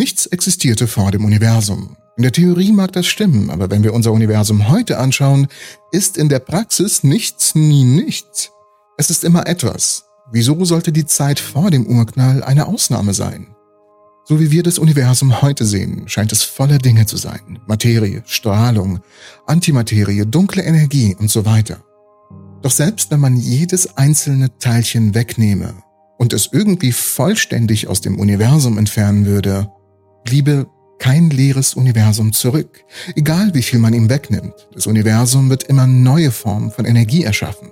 Nichts existierte vor dem Universum. In der Theorie mag das stimmen, aber wenn wir unser Universum heute anschauen, ist in der Praxis nichts nie nichts. Es ist immer etwas. Wieso sollte die Zeit vor dem Urknall eine Ausnahme sein? So wie wir das Universum heute sehen, scheint es voller Dinge zu sein. Materie, Strahlung, Antimaterie, dunkle Energie und so weiter. Doch selbst wenn man jedes einzelne Teilchen wegnehme und es irgendwie vollständig aus dem Universum entfernen würde, bliebe kein leeres Universum zurück. Egal wie viel man ihm wegnimmt, das Universum wird immer neue Formen von Energie erschaffen.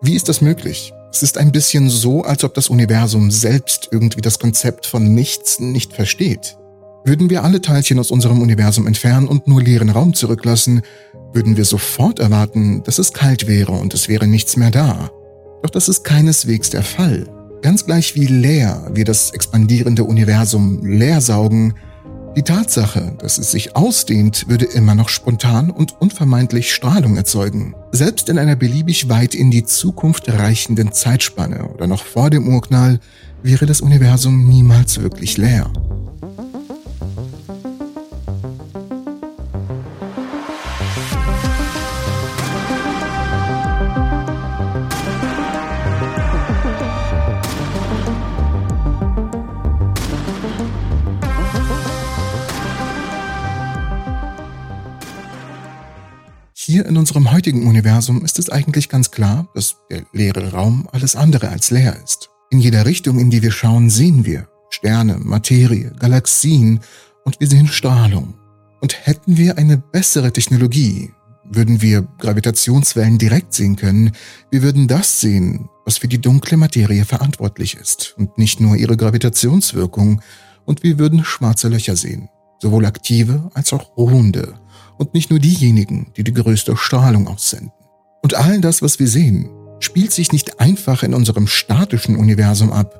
Wie ist das möglich? Es ist ein bisschen so, als ob das Universum selbst irgendwie das Konzept von Nichts nicht versteht. Würden wir alle Teilchen aus unserem Universum entfernen und nur leeren Raum zurücklassen, würden wir sofort erwarten, dass es kalt wäre und es wäre nichts mehr da. Doch das ist keineswegs der Fall. Ganz gleich wie leer wir das expandierende Universum leersaugen, die Tatsache, dass es sich ausdehnt, würde immer noch spontan und unvermeidlich Strahlung erzeugen. Selbst in einer beliebig weit in die Zukunft reichenden Zeitspanne oder noch vor dem Urknall wäre das Universum niemals wirklich leer. Hier in unserem heutigen Universum ist es eigentlich ganz klar, dass der leere Raum alles andere als leer ist. In jeder Richtung, in die wir schauen, sehen wir Sterne, Materie, Galaxien und wir sehen Strahlung. Und hätten wir eine bessere Technologie, würden wir Gravitationswellen direkt sehen können, wir würden das sehen, was für die dunkle Materie verantwortlich ist und nicht nur ihre Gravitationswirkung, und wir würden schwarze Löcher sehen, sowohl aktive als auch ruhende. Und nicht nur diejenigen, die die größte Strahlung aussenden. Und all das, was wir sehen, spielt sich nicht einfach in unserem statischen Universum ab,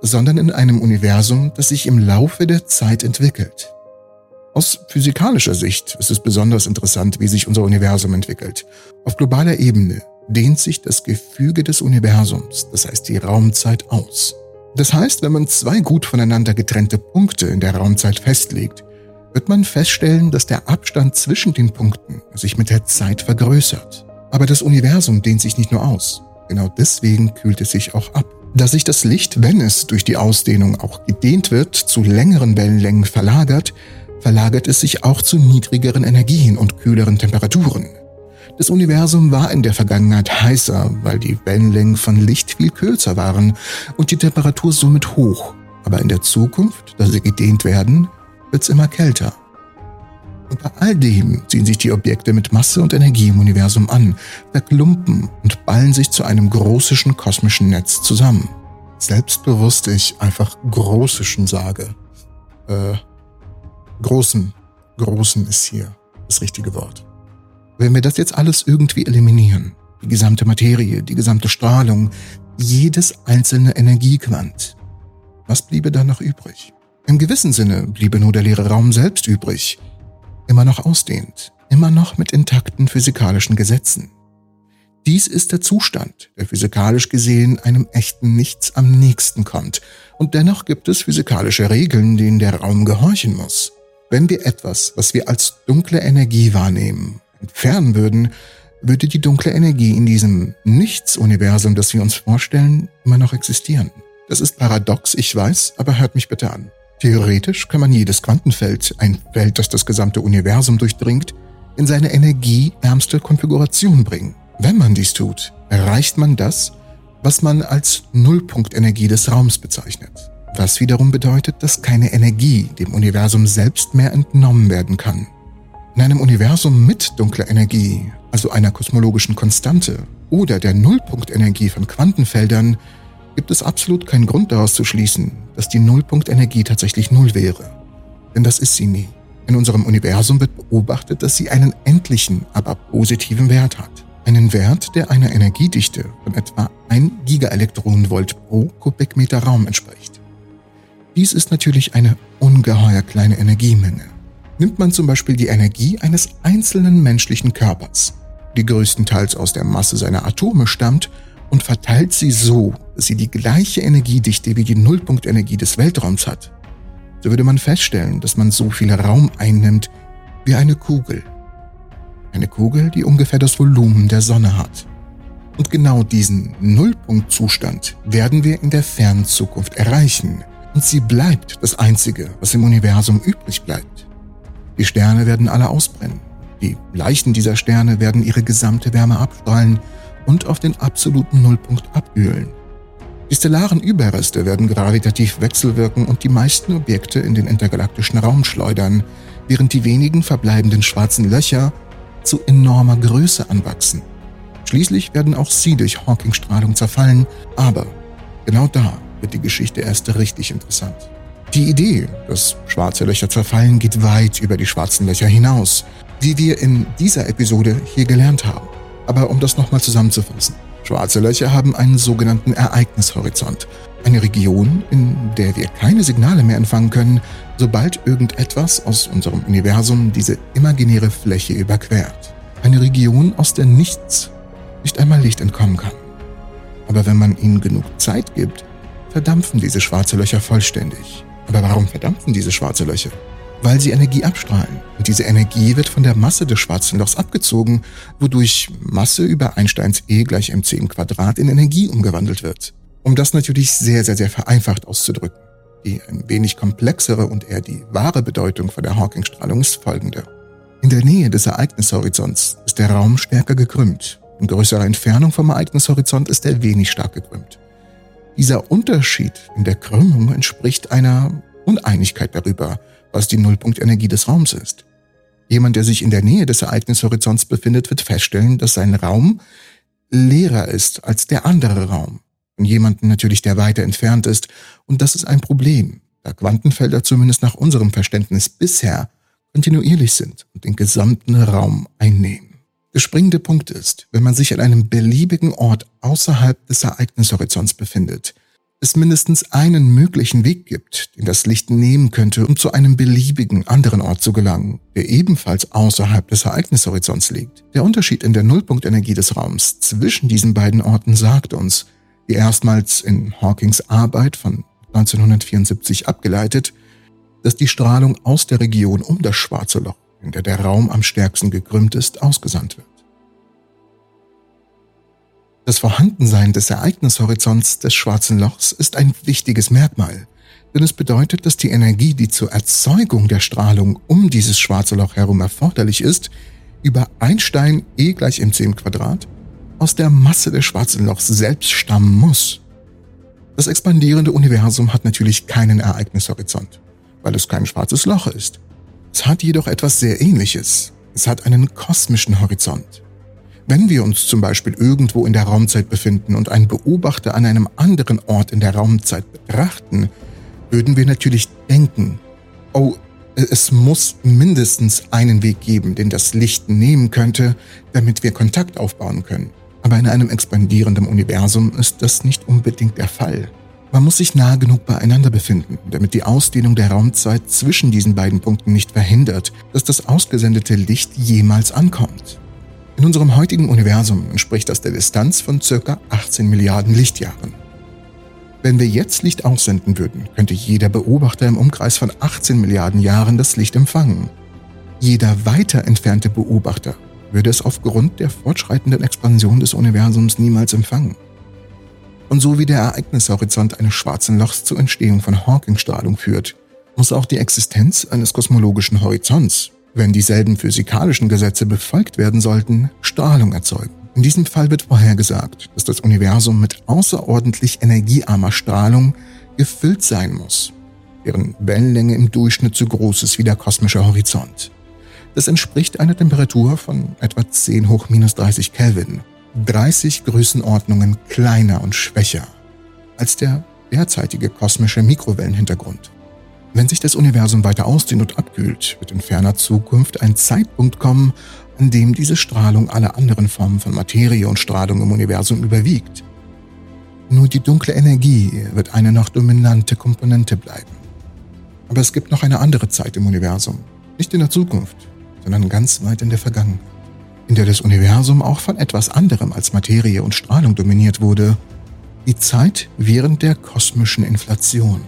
sondern in einem Universum, das sich im Laufe der Zeit entwickelt. Aus physikalischer Sicht ist es besonders interessant, wie sich unser Universum entwickelt. Auf globaler Ebene dehnt sich das Gefüge des Universums, das heißt die Raumzeit, aus. Das heißt, wenn man zwei gut voneinander getrennte Punkte in der Raumzeit festlegt, wird man feststellen, dass der Abstand zwischen den Punkten sich mit der Zeit vergrößert. Aber das Universum dehnt sich nicht nur aus. Genau deswegen kühlt es sich auch ab. Da sich das Licht, wenn es durch die Ausdehnung auch gedehnt wird, zu längeren Wellenlängen verlagert, verlagert es sich auch zu niedrigeren Energien und kühleren Temperaturen. Das Universum war in der Vergangenheit heißer, weil die Wellenlängen von Licht viel kürzer waren und die Temperatur somit hoch. Aber in der Zukunft, da sie gedehnt werden, wird es immer kälter. Und bei all dem ziehen sich die Objekte mit Masse und Energie im Universum an, verklumpen und ballen sich zu einem großischen kosmischen Netz zusammen. Selbstbewusst ich einfach großischen sage. Großen ist hier das richtige Wort. Wenn wir das jetzt alles irgendwie eliminieren, die gesamte Materie, die gesamte Strahlung, jedes einzelne Energiequant, was bliebe dann noch übrig? Im gewissen Sinne bliebe nur der leere Raum selbst übrig, immer noch ausdehnt, immer noch mit intakten physikalischen Gesetzen. Dies ist der Zustand, der physikalisch gesehen einem echten Nichts am nächsten kommt, und dennoch gibt es physikalische Regeln, denen der Raum gehorchen muss. Wenn wir etwas, was wir als dunkle Energie wahrnehmen, entfernen würden, würde die dunkle Energie in diesem Nichts-Universum, das wir uns vorstellen, immer noch existieren. Das ist paradox, ich weiß, aber hört mich bitte an. Theoretisch kann man jedes Quantenfeld, ein Feld, das das gesamte Universum durchdringt, in seine energieärmste Konfiguration bringen. Wenn man dies tut, erreicht man das, was man als Nullpunktenergie des Raums bezeichnet. Was wiederum bedeutet, dass keine Energie dem Universum selbst mehr entnommen werden kann. In einem Universum mit dunkler Energie, also einer kosmologischen Konstante oder der Nullpunktenergie von Quantenfeldern, gibt es absolut keinen Grund daraus zu schließen, dass die Nullpunktenergie tatsächlich null wäre. Denn das ist sie nie. In unserem Universum wird beobachtet, dass sie einen endlichen, aber positiven Wert hat. Einen Wert, der einer Energiedichte von etwa 1 Gigaelektronenvolt pro Kubikmeter Raum entspricht. Dies ist natürlich eine ungeheuer kleine Energiemenge. Nimmt man zum Beispiel die Energie eines einzelnen menschlichen Körpers, die größtenteils aus der Masse seiner Atome stammt, und verteilt sie so, dass sie die gleiche Energiedichte wie die Nullpunktenergie des Weltraums hat, so würde man feststellen, dass man so viel Raum einnimmt wie eine Kugel. Eine Kugel, die ungefähr das Volumen der Sonne hat. Und genau diesen Nullpunktzustand werden wir in der fernen Zukunft erreichen. Und sie bleibt das Einzige, was im Universum übrig bleibt. Die Sterne werden alle ausbrennen. Die Leichen dieser Sterne werden ihre gesamte Wärme abstrahlen und auf den absoluten Nullpunkt abkühlen. Die stellaren Überreste werden gravitativ wechselwirken und die meisten Objekte in den intergalaktischen Raum schleudern, während die wenigen verbleibenden schwarzen Löcher zu enormer Größe anwachsen. Schließlich werden auch sie durch Hawking-Strahlung zerfallen, aber genau da wird die Geschichte erst richtig interessant. Die Idee, dass schwarze Löcher zerfallen, geht weit über die schwarzen Löcher hinaus, wie wir in dieser Episode hier gelernt haben. Aber um das nochmal zusammenzufassen: Schwarze Löcher haben einen sogenannten Ereignishorizont, eine Region, in der wir keine Signale mehr empfangen können, sobald irgendetwas aus unserem Universum diese imaginäre Fläche überquert. Eine Region, aus der nichts, nicht einmal Licht entkommen kann. Aber wenn man ihnen genug Zeit gibt, verdampfen diese schwarzen Löcher vollständig. Aber warum verdampfen diese schwarzen Löcher? Weil sie Energie abstrahlen. Und diese Energie wird von der Masse des schwarzen Lochs abgezogen, wodurch Masse über Einsteins E gleich mc² in Energie umgewandelt wird. Um das natürlich sehr, sehr, sehr vereinfacht auszudrücken. Die ein wenig komplexere und eher die wahre Bedeutung von der Hawking-Strahlung ist folgende. In der Nähe des Ereignishorizonts ist der Raum stärker gekrümmt. In größerer Entfernung vom Ereignishorizont ist er wenig stark gekrümmt. Dieser Unterschied in der Krümmung entspricht einer Uneinigkeit darüber, was die Nullpunktenergie des Raums ist. Jemand, der sich in der Nähe des Ereignishorizonts befindet, wird feststellen, dass sein Raum leerer ist als der andere Raum. Und jemanden natürlich, der weiter entfernt ist. Und das ist ein Problem, da Quantenfelder zumindest nach unserem Verständnis bisher kontinuierlich sind und den gesamten Raum einnehmen. Der springende Punkt ist, wenn man sich an einem beliebigen Ort außerhalb des Ereignishorizonts befindet, es mindestens einen möglichen Weg gibt, den das Licht nehmen könnte, um zu einem beliebigen anderen Ort zu gelangen, der ebenfalls außerhalb des Ereignishorizonts liegt. Der Unterschied in der Nullpunktenergie des Raums zwischen diesen beiden Orten sagt uns, wie erstmals in Hawkings Arbeit von 1974 abgeleitet, dass die Strahlung aus der Region um das Schwarze Loch, in der der Raum am stärksten gekrümmt ist, ausgesandt wird. Das Vorhandensein des Ereignishorizonts des Schwarzen Lochs ist ein wichtiges Merkmal, denn es bedeutet, dass die Energie, die zur Erzeugung der Strahlung um dieses Schwarze Loch herum erforderlich ist, über Einstein E gleich mc² aus der Masse des Schwarzen Lochs selbst stammen muss. Das expandierende Universum hat natürlich keinen Ereignishorizont, weil es kein schwarzes Loch ist. Es hat jedoch etwas sehr Ähnliches. Es hat einen kosmischen Horizont. Wenn wir uns zum Beispiel irgendwo in der Raumzeit befinden und einen Beobachter an einem anderen Ort in der Raumzeit betrachten, würden wir natürlich denken, oh, es muss mindestens einen Weg geben, den das Licht nehmen könnte, damit wir Kontakt aufbauen können. Aber in einem expandierenden Universum ist das nicht unbedingt der Fall. Man muss sich nahe genug beieinander befinden, damit die Ausdehnung der Raumzeit zwischen diesen beiden Punkten nicht verhindert, dass das ausgesendete Licht jemals ankommt. In unserem heutigen Universum entspricht das der Distanz von ca. 18 Milliarden Lichtjahren. Wenn wir jetzt Licht aussenden würden, könnte jeder Beobachter im Umkreis von 18 Milliarden Jahren das Licht empfangen. Jeder weiter entfernte Beobachter würde es aufgrund der fortschreitenden Expansion des Universums niemals empfangen. Und so wie der Ereignishorizont eines schwarzen Lochs zur Entstehung von Hawking-Strahlung führt, muss auch die Existenz eines kosmologischen Horizonts, wenn dieselben physikalischen Gesetze befolgt werden sollten, Strahlung erzeugen. In diesem Fall wird vorhergesagt, dass das Universum mit außerordentlich energiearmer Strahlung gefüllt sein muss, deren Wellenlänge im Durchschnitt so groß ist wie der kosmische Horizont. Das entspricht einer Temperatur von etwa 10⁻³ Kelvin. 30 Größenordnungen kleiner und schwächer als der derzeitige kosmische Mikrowellenhintergrund. Wenn sich das Universum weiter ausdehnt und abkühlt, wird in ferner Zukunft ein Zeitpunkt kommen, an dem diese Strahlung alle anderen Formen von Materie und Strahlung im Universum überwiegt. Nur die dunkle Energie wird eine noch dominante Komponente bleiben. Aber es gibt noch eine andere Zeit im Universum, nicht in der Zukunft, sondern ganz weit in der Vergangenheit, in der das Universum auch von etwas anderem als Materie und Strahlung dominiert wurde, die Zeit während der kosmischen Inflation.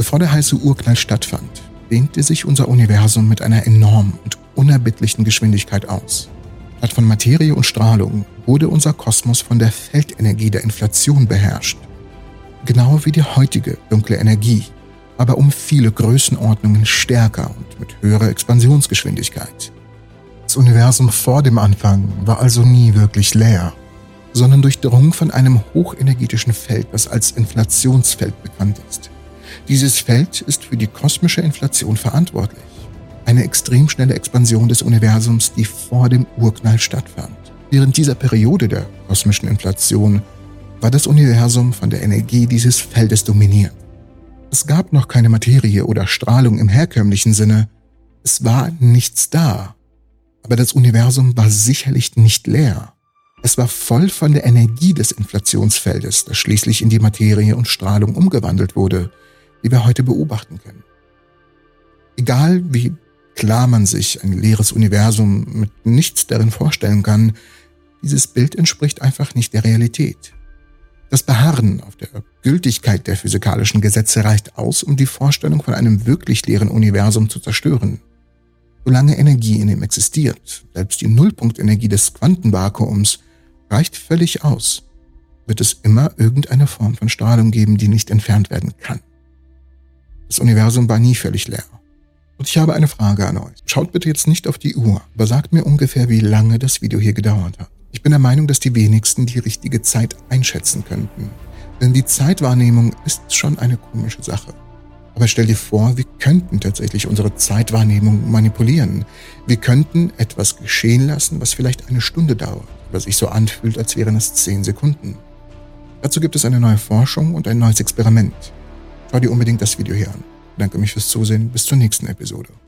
Bevor der heiße Urknall stattfand, dehnte sich unser Universum mit einer enormen und unerbittlichen Geschwindigkeit aus. Statt von Materie und Strahlung wurde unser Kosmos von der Feldenergie der Inflation beherrscht. Genau wie die heutige dunkle Energie, aber um viele Größenordnungen stärker und mit höherer Expansionsgeschwindigkeit. Das Universum vor dem Anfang war also nie wirklich leer, sondern durchdrungen von einem hochenergetischen Feld, das als Inflationsfeld bekannt ist. Dieses Feld ist für die kosmische Inflation verantwortlich, eine extrem schnelle Expansion des Universums, die vor dem Urknall stattfand. Während dieser Periode der kosmischen Inflation war das Universum von der Energie dieses Feldes dominiert. Es gab noch keine Materie oder Strahlung im herkömmlichen Sinne. Es war nichts da. Aber das Universum war sicherlich nicht leer. Es war voll von der Energie des Inflationsfeldes, das schließlich in die Materie und Strahlung umgewandelt wurde, die wir heute beobachten können. Egal wie klar man sich ein leeres Universum mit nichts darin vorstellen kann, dieses Bild entspricht einfach nicht der Realität. Das Beharren auf der Gültigkeit der physikalischen Gesetze reicht aus, um die Vorstellung von einem wirklich leeren Universum zu zerstören. Solange Energie in ihm existiert, selbst die Nullpunktenergie des Quantenvakuums, reicht völlig aus, wird es immer irgendeine Form von Strahlung geben, die nicht entfernt werden kann. Das Universum war nie völlig leer. Und ich habe eine Frage an euch. Schaut bitte jetzt nicht auf die Uhr, aber sagt mir ungefähr, wie lange das Video hier gedauert hat. Ich bin der Meinung, dass die wenigsten die richtige Zeit einschätzen könnten. Denn die Zeitwahrnehmung ist schon eine komische Sache. Aber stell dir vor, wir könnten tatsächlich unsere Zeitwahrnehmung manipulieren. Wir könnten etwas geschehen lassen, was vielleicht eine Stunde dauert, was sich so anfühlt, als wären es 10 Sekunden. Dazu gibt es eine neue Forschung und ein neues Experiment. Schau dir unbedingt das Video hier an. Ich danke mich fürs Zusehen. Bis zur nächsten Episode.